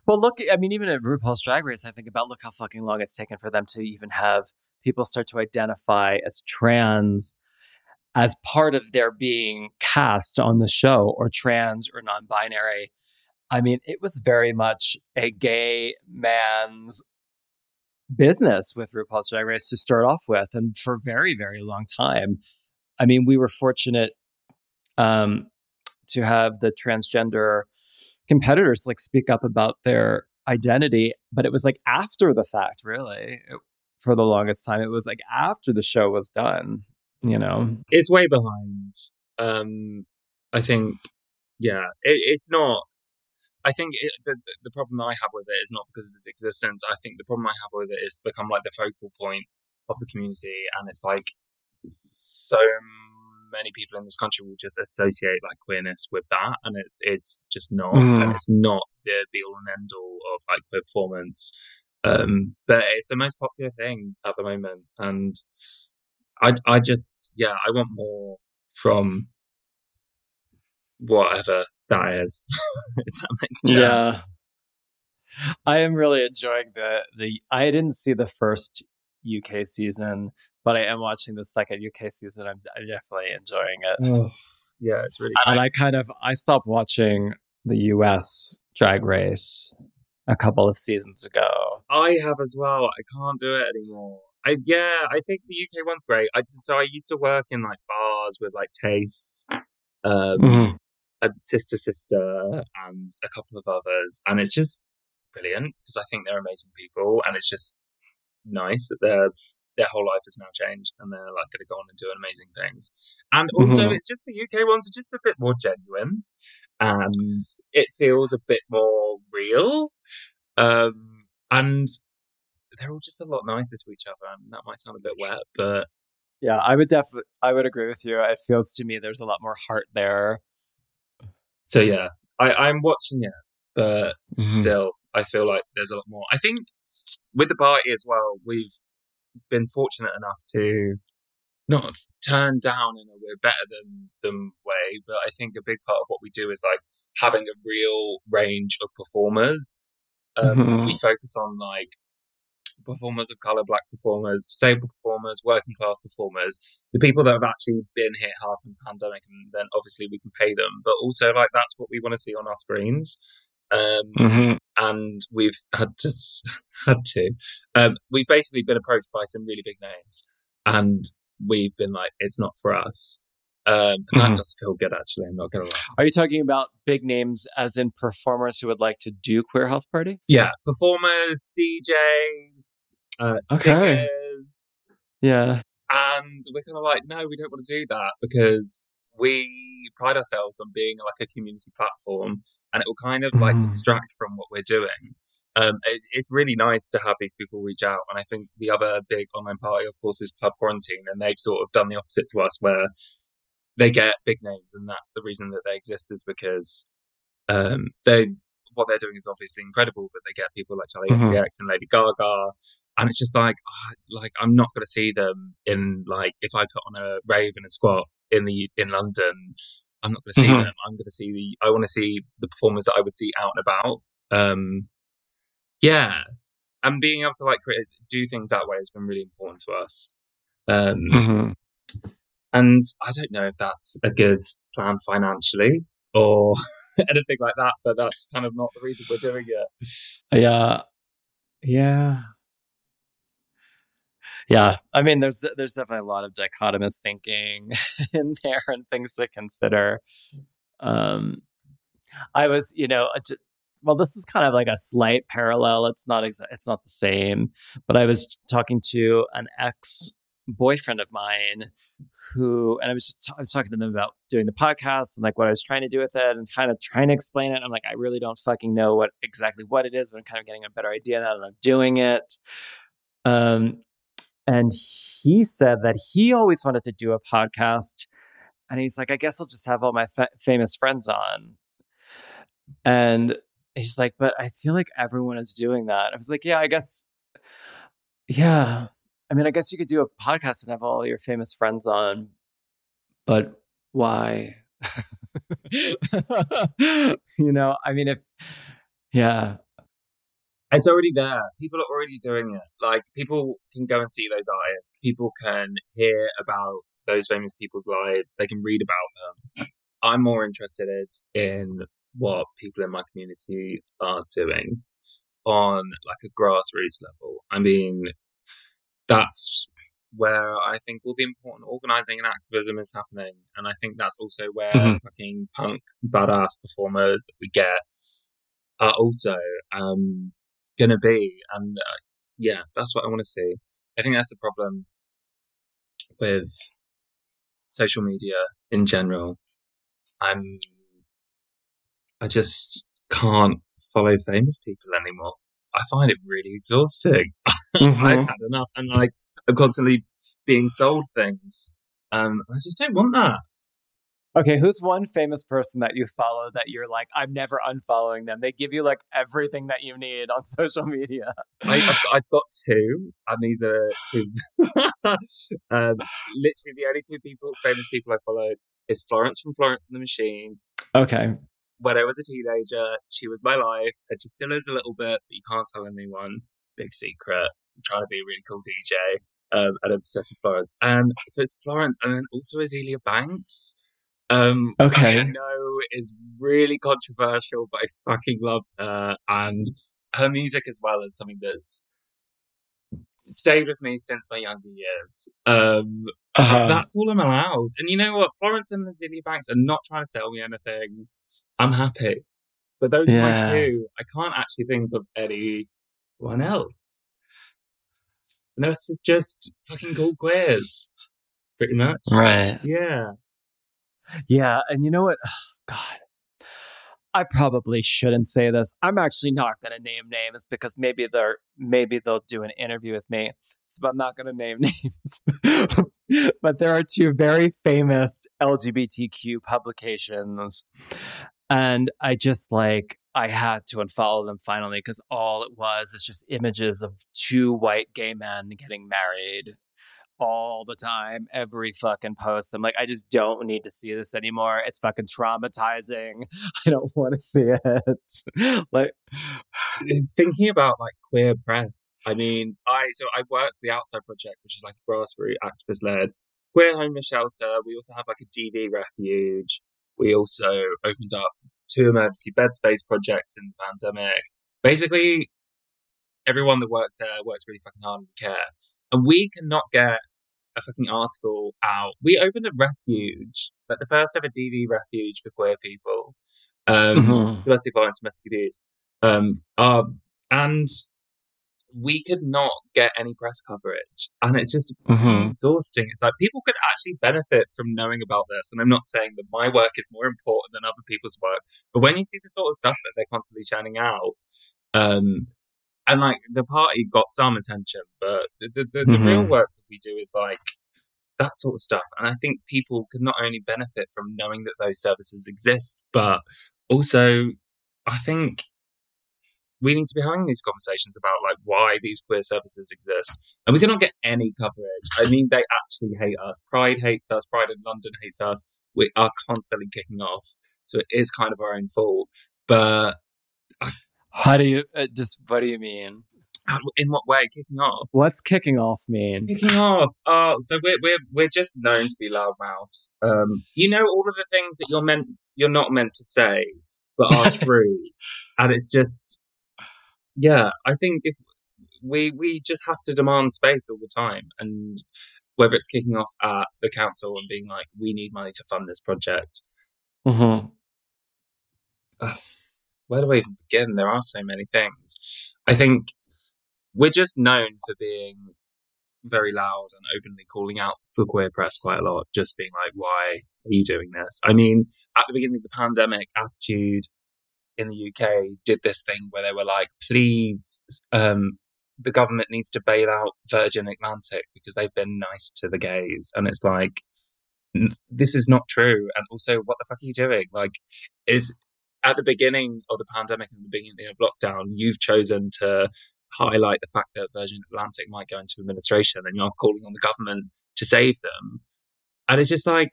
Well, look, I mean, even at RuPaul's Drag Race, I think about, look how fucking long it's taken for them to even have people start to identify as trans as part of their being cast on the show, or trans or non-binary. I mean, it was very much a gay man's business with RuPaul's Drag Race to start off with, and for a very, very long time. I mean, we were fortunate um, to have the transgender competitors like speak up about their identity, but it was like after the fact, really. It, for the longest time, it was like after the show was done, you know. It's way behind. Um, I think, yeah, it, it's not. I think it, the the problem that I have with it is not because of its existence. I think the problem I have with it is become like the focal point of the community, and it's like so many people in this country will just associate like queerness with that, and it's it's just not mm. and it's not the be all and end all of like queer performance, um but it's the most popular thing at the moment, and I I just yeah I want more from whatever that is. If that makes sense. Yeah, I am really enjoying the the I didn't see the first U K season, but I am watching the second U K season. I'm, I'm definitely enjoying it. Oh, yeah, it's really cool. And I kind of, I stopped watching the U S Drag Race a couple of seasons ago. I have as well. I can't do it anymore. I, yeah, I think the U K one's great. I, so I used to work in like bars with like Taste, um, mm-hmm. and Sister Sister and a couple of others. And it's just brilliant because I think they're amazing people, and it's just nice that their their whole life has now changed and they're like going to go on and do amazing things. And also, mm-hmm. it's just the U K ones are just a bit more genuine, and it feels a bit more real. Um, and they're all just a lot nicer to each other. And that might sound a bit wet, but yeah, I would definitely I would agree with you. It feels to me there's a lot more heart there. So yeah, I, I'm watching it, but mm-hmm. still, I feel like there's a lot more. I think. With the party as well, we've been fortunate enough to not turn down in a we're better than them way, but I think a big part of what we do is like having a real range of performers. Um, mm-hmm. We focus on like performers of colour, black performers, disabled performers, working class performers, the people that have actually been hit hard from the pandemic, and then obviously we can pay them, but also like that's what we want to see on our screens. Um, mm-hmm. And we've had to had to um, we've basically been approached by some really big names, and we've been like, it's not for us. Um, and mm-hmm. that does feel good, actually. I'm not gonna lie. Are you talking about big names as in performers who would like to do Queer House Party? Yeah, performers, D Js, uh, singers. Okay. Yeah, and we're kind of like, no, we don't want to do that because we pride ourselves on being like a community platform, and it will kind of like mm. distract from what we're doing. Um, it, it's really nice to have these people reach out. And I think the other big online party, of course, is Club Quarantine. And they've sort of done the opposite to us, where they get big names. And that's the reason that they exist, is because um, they what they're doing is obviously incredible, but they get people like Charli X C X mm-hmm. and Lady Gaga, and it's just like, oh, like I'm not going to see them in, like, if I put on a rave and a squat in the in London, I'm not going to see mm-hmm. them. I'm going to see the. I want to see the performers that I would see out and about. Um, yeah, and being able to like create, do things that way has been really important to us. Um, mm-hmm. And I don't know if that's a good plan financially or anything like that, but that's kind of not the reason we're doing it. Yeah, yeah, yeah. I mean, there's there's definitely a lot of dichotomous thinking in there and things to consider. Um, I was, you know, a, well, this is kind of like a slight parallel. It's not exa- it's not the same, but I was talking to an ex boyfriend of mine who, and I was just t- I was talking to them about doing the podcast and like what I was trying to do with it and kind of trying to explain it. I'm like, I really don't fucking know what exactly what it is, but I'm kind of getting a better idea now that I'm doing it. Um, and he said that he always wanted to do a podcast, and he's like, I guess I'll just have all my fa- famous friends on. And he's like, but I feel like everyone is doing that. I was like, yeah, I guess, yeah. I mean, I guess you could do a podcast and have all your famous friends on, but why? You know, I mean, if, yeah. It's already there. People are already doing it. Like, people can go and see those artists. People can hear about those famous people's lives. They can read about them. I'm more interested in what people in my community are doing on like a grassroots level. I mean, that's where I think all the important organising and activism is happening. And I think that's also where mm-hmm. fucking punk badass performers that we get are also um, going to be. And uh, yeah, that's what I want to see. I think that's the problem with social media in general. I'm, I just can't follow famous people anymore. I find it really exhausting. Mm-hmm. I've had enough. And like, I'm constantly being sold things. Um, I just don't want that. Okay, who's one famous person that you follow that you're like, I'm never unfollowing them? They give you like everything that you need on social media. I, I've, I've got two, and these are two. um, literally, the only two people, famous people I follow is Florence from Florence and the Machine. Okay. When I was a teenager, she was my life, and she still is a little bit, but you can't tell anyone. Big secret. I'm trying to be a really cool D J um, and obsessed with Florence. Um, so it's Florence, and then also Azealia Banks. Um, okay. I know is really controversial, but I fucking love her, and her music as well is something that's stayed with me since my younger years. Um, uh-huh. That's all I'm allowed. And you know what? Florence and Azealia Banks are not trying to sell me anything. I'm happy. But those yeah. are my two. I can't actually think of anyone else. And the rest is just fucking cool queers, pretty much. Right. Yeah. Yeah. And you know what? Oh, God. I probably shouldn't say this. I'm actually not going to name names because maybe they're maybe they'll do an interview with me. So I'm not going to name names. But there are two very famous L G B T Q publications, and I just like I had to unfollow them finally because all it was is just images of two white gay men getting married all the time, every fucking post. I'm like, I just don't need to see this anymore. It's fucking traumatizing. I don't want to see it. Like, thinking about like queer press, I mean, I so I work for The Outside Project, which is like a grassroots activist led queer homeless shelter. We also have like a D V refuge. We also opened up two emergency bed space projects in the pandemic. Basically, everyone that works there works really fucking hard and care. And we cannot get a fucking article out. We opened a refuge, like the first ever D V refuge for queer people, um, mm-hmm. domestic violence, domestic abuse. Um, uh, and we could not get any press coverage. And it's just mm-hmm. exhausting. It's like people could actually benefit from knowing about this. And I'm not saying that my work is more important than other people's work. But when you see the sort of stuff that they're constantly churning out, um, and, like, the party got some attention, but the, the, the mm-hmm. real work that we do is, like, that sort of stuff. And I think people can not only benefit from knowing that those services exist, but also I think we need to be having these conversations about like why these queer services exist. And we cannot get any coverage. I mean, they actually hate us. Pride hates us. Pride in London hates us. We are constantly kicking off. So it is kind of our own fault. But how do you, uh, just what do you mean? In what way? Kicking off? What's kicking off mean? Kicking off. Oh, so we're we're we're just known to be loudmouths. Um, you know all of the things that you're meant, you're not meant to say, but are true, and it's just, yeah. I think if we we just have to demand space all the time, and whether it's kicking off at the council and being like, we need money to fund this project. Mm-hmm. Uh, where do I even begin? There are so many things. I think. We're just known for being very loud and openly calling out for queer press quite a lot, just being like, why are you doing this? I mean, at the beginning of the pandemic, Attitude in the U K did this thing where they were like, please, um, the government needs to bail out Virgin Atlantic because they've been nice to the gays. And it's like, n- this is not true. And also, what the fuck are you doing? Like, is at the beginning of the pandemic and the beginning of lockdown, you've chosen to highlight the fact that Virgin Atlantic might go into administration and you're calling on the government to save them. And it's just like,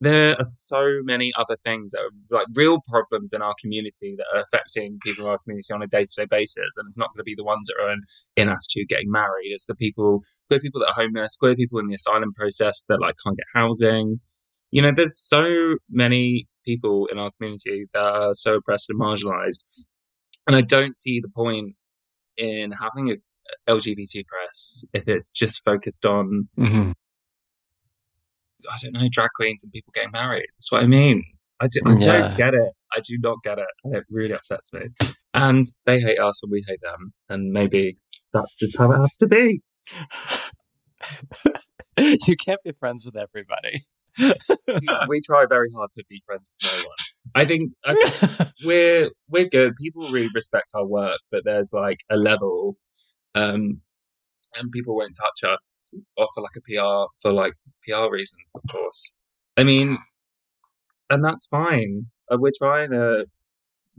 there are so many other things that are like real problems in our community that are affecting people in our community on a day-to-day basis. And it's not going to be the ones that are in, in Attitude getting married. It's the people, queer people that are homeless, queer people in the asylum process that like can't get housing. You know, there's so many people in our community that are so oppressed and marginalized. And I don't see the point in having a L G B T press if it's just focused on mm-hmm. I don't know, drag queens and people getting married. That's what I mean. I, do, I yeah. don't get it. I do not get it. And it really upsets me. And they hate us and we hate them. And maybe that's just how it has to be. You can't be friends with everybody. We try very hard to be friends with no one. I think okay, we're we're good. People really respect our work, but there's like a level, um, and people won't touch us or for like a P R for like P R reasons, of course. I mean, and that's fine. Uh, we're trying to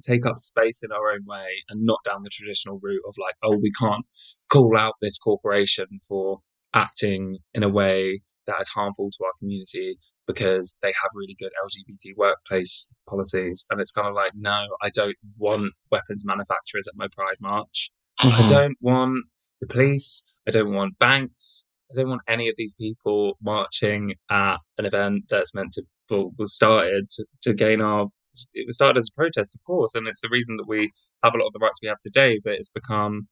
take up space in our own way and not down the traditional route of like, oh, we can't call out this corporation for acting in a way that is harmful to our community because they have really good L G B T workplace policies. And it's kind of like, no, I don't want weapons manufacturers at my Pride March. Mm-hmm. I don't want the police. I don't want banks. I don't want any of these people marching at an event that's meant to, well, was started to, to gain our, it was started as a protest, of course. And it's the reason that we have a lot of the rights we have today, but it's become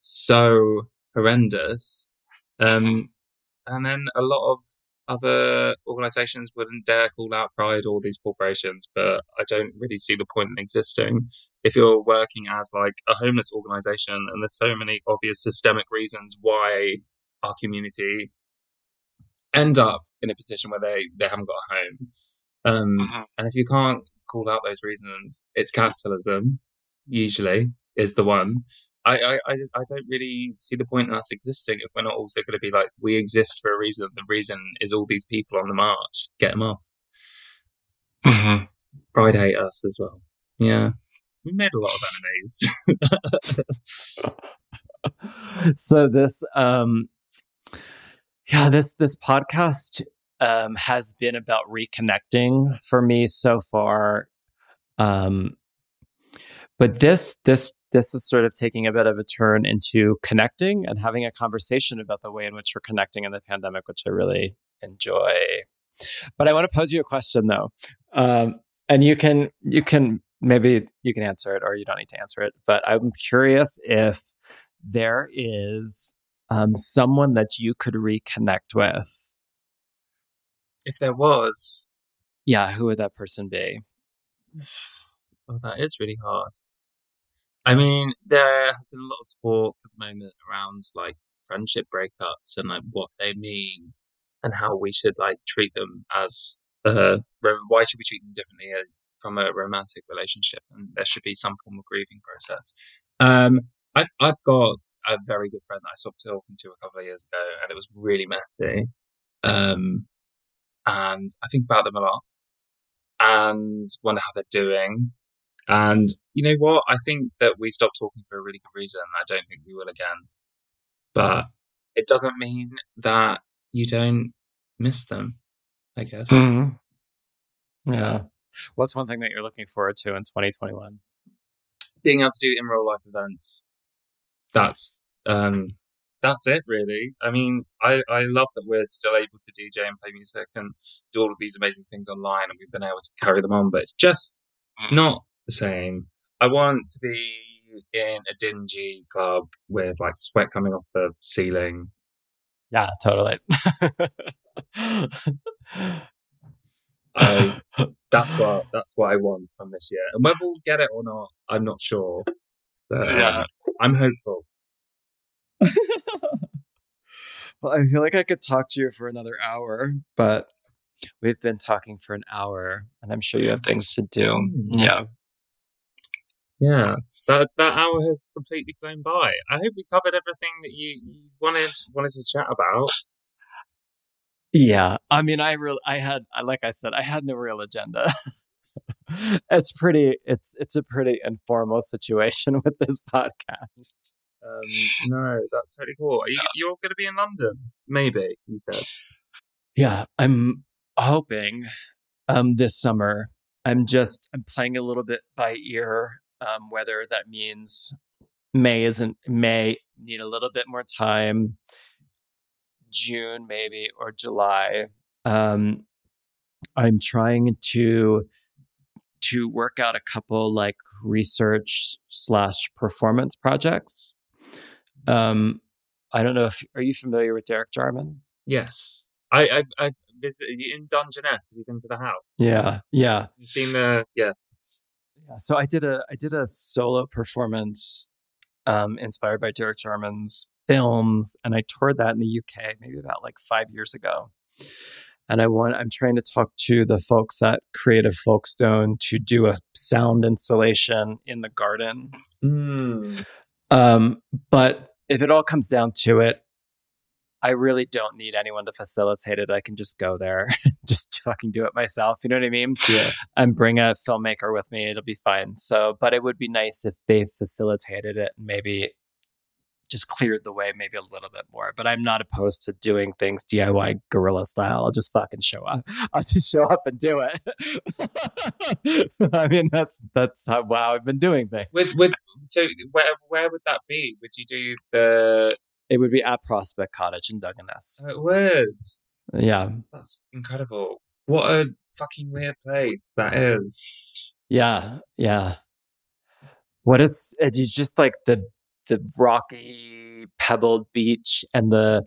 so horrendous. Um, and then a lot of other organisations wouldn't dare call out Pride or these corporations, but I don't really see the point in existing. If you're working as like a homeless organisation, and there's so many obvious systemic reasons why our community end up in a position where they, they haven't got a home. Um, uh-huh. And if you can't call out those reasons, it's capitalism, usually, is the one. I, I, I don't really see the point in us existing if we're not also going to be like, we exist for a reason. The reason is all these people on the march. Get them off. Mm-hmm. Pride hate us as well. Yeah. We made a lot of enemies. So this, um, yeah, this, this podcast um, has been about reconnecting for me so far. Um, but this, this, This is sort of taking a bit of a turn into connecting and having a conversation about the way in which we're connecting in the pandemic, which I really enjoy. But I want to pose you a question, though, um, and you can you can maybe you can answer it, or you don't need to answer it. But I'm curious if there is um, someone that you could reconnect with. If there was, yeah, who would that person be? Well, that is really hard. I mean, there has been a lot of talk at the moment around like friendship breakups and like what they mean and how we should like treat them as, uh, why should we treat them differently uh, from a romantic relationship? And there should be some form of grieving process. Um, I, I've got a very good friend that I stopped talking to a couple of years ago, and it was really messy. Um, and I think about them a lot and wonder how they're doing. And you know what? I think that we stopped talking for a really good reason. I don't think we will again. But it doesn't mean that you don't miss them, I guess. Mm-hmm. Yeah. yeah. What's one thing that you're looking forward to in twenty twenty-one? Being able to do in real life events. That's um, that's it, really. I mean, I, I love that we're still able to D J and play music and do all of these amazing things online, and we've been able to carry them on, but it's just not the same. I want to be in a dingy club with like sweat coming off the ceiling. Yeah, totally. I, that's what that's what I want from this year, and whether we'll get it or not, I'm not sure. But, yeah, I'm hopeful. Well, I feel like I could talk to you for another hour, but we've been talking for an hour, and I'm sure you have things to do. Mm. Yeah, yeah. That that hour has completely flown by. I hope we covered everything that you, you wanted wanted to chat about. Yeah, I mean, I really, I had, like I said, I had no real agenda. It's pretty, it's it's a pretty informal situation with this podcast. Um, no, that's pretty cool. Are you, you're going to be in London, maybe, you said. Yeah, I'm hoping um, this summer. I'm just, I'm playing a little bit by ear, um, whether that means May isn't, May need a little bit more time. June maybe, or July. um I'm trying to to work out a couple like research slash performance projects. um I don't know if are you familiar with Derek Jarman? Yes. I I I've visited in Dungeness. Have you been to the house? Yeah. Yeah. You've seen the yeah. Yeah. So I did a I did a solo performance um inspired by Derek Jarman's films, and I toured that in the U K maybe about like five years ago. And I want, I'm trying to talk to the folks at Creative Folkestone to do a sound installation in the garden. Mm. Um, but if it all comes down to it, I really don't need anyone to facilitate it. I can just go there, just fucking do it myself. You know what I mean? Yeah. And bring a filmmaker with me. It'll be fine. So, but it would be nice if they facilitated it and maybe just cleared the way maybe a little bit more. But I'm not opposed to doing things D I Y guerrilla style. I'll just fucking show up. I'll just show up and do it. I mean, that's that's how wow, I've been doing things. With, with, so where where would that be? Would you do the... It would be at Prospect Cottage in Dungeness. It would. Yeah. That's incredible. What a fucking weird place that is. Yeah, yeah. What is... It's just like the... the rocky pebbled beach and the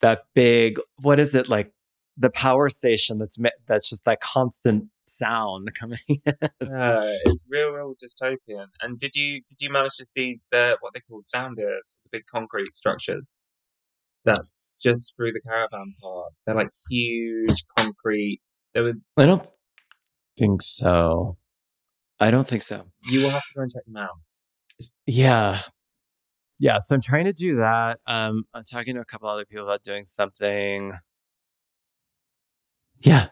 that big, what is it, like the power station that's that's just that constant sound coming in. Yeah, it's real real dystopian. And did you did you manage to see the what they called sounders, the big concrete structures that's just through the caravan park? They're like huge concrete. They were I don't think so. I don't think so. You will have to go and check them out. Yeah. Yeah, so I'm trying to do that. Um, I'm talking to a couple other people about doing something. Yeah.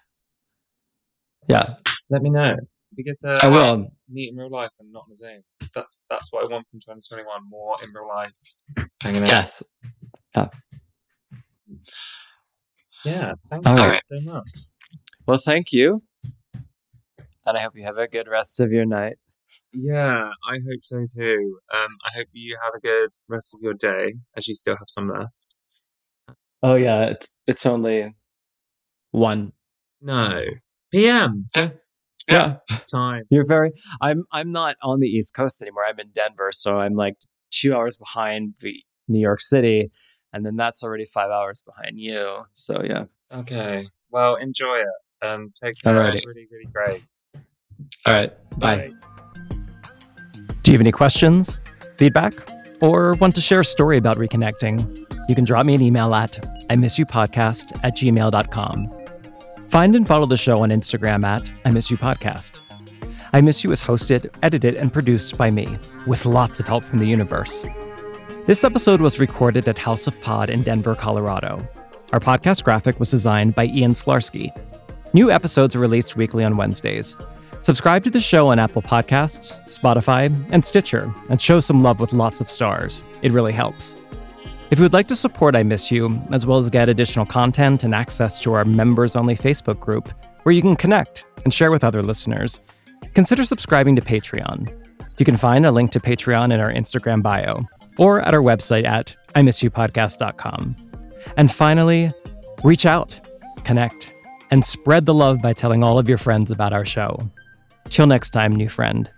Yeah. Let me know. We get to I will. meet in real life and not on Zoom. That's that's what I want from twenty twenty-one, more in real life. Hanging out. Yes. Yeah. Yeah, thank All you right. so much. Well, thank you. And I hope you have a good rest of your night. Yeah, I hope so too. Um, I hope you have a good rest of your day, as you still have some left. Oh yeah, it's it's only one. No, P M. Yeah. yeah, time. You're very. I'm I'm not on the East Coast anymore. I'm in Denver, so I'm like two hours behind the New York City, and then that's already five hours behind you. So yeah. Okay. Well, enjoy it. Um, take care. Alrighty. Really, really great. All right. Bye. Bye. Do you have any questions, feedback, or want to share a story about reconnecting? You can drop me an email at imissyoupodcast at gmail dot com. Find and follow the show on Instagram at imissyoupodcast. I Miss You is hosted, edited, and produced by me, with lots of help from the universe. This episode was recorded at House of Pod in Denver, Colorado. Our podcast graphic was designed by Ian Sklarsky. New episodes are released weekly on Wednesdays. Subscribe to the show on Apple Podcasts, Spotify, and Stitcher, and show some love with lots of stars. It really helps. If you would like to support I Miss You, as well as get additional content and access to our members-only Facebook group, where you can connect and share with other listeners, consider subscribing to Patreon. You can find a link to Patreon in our Instagram bio, or at our website at i miss you podcast dot com. And finally, reach out, connect, and spread the love by telling all of your friends about our show. Till next time, new friend.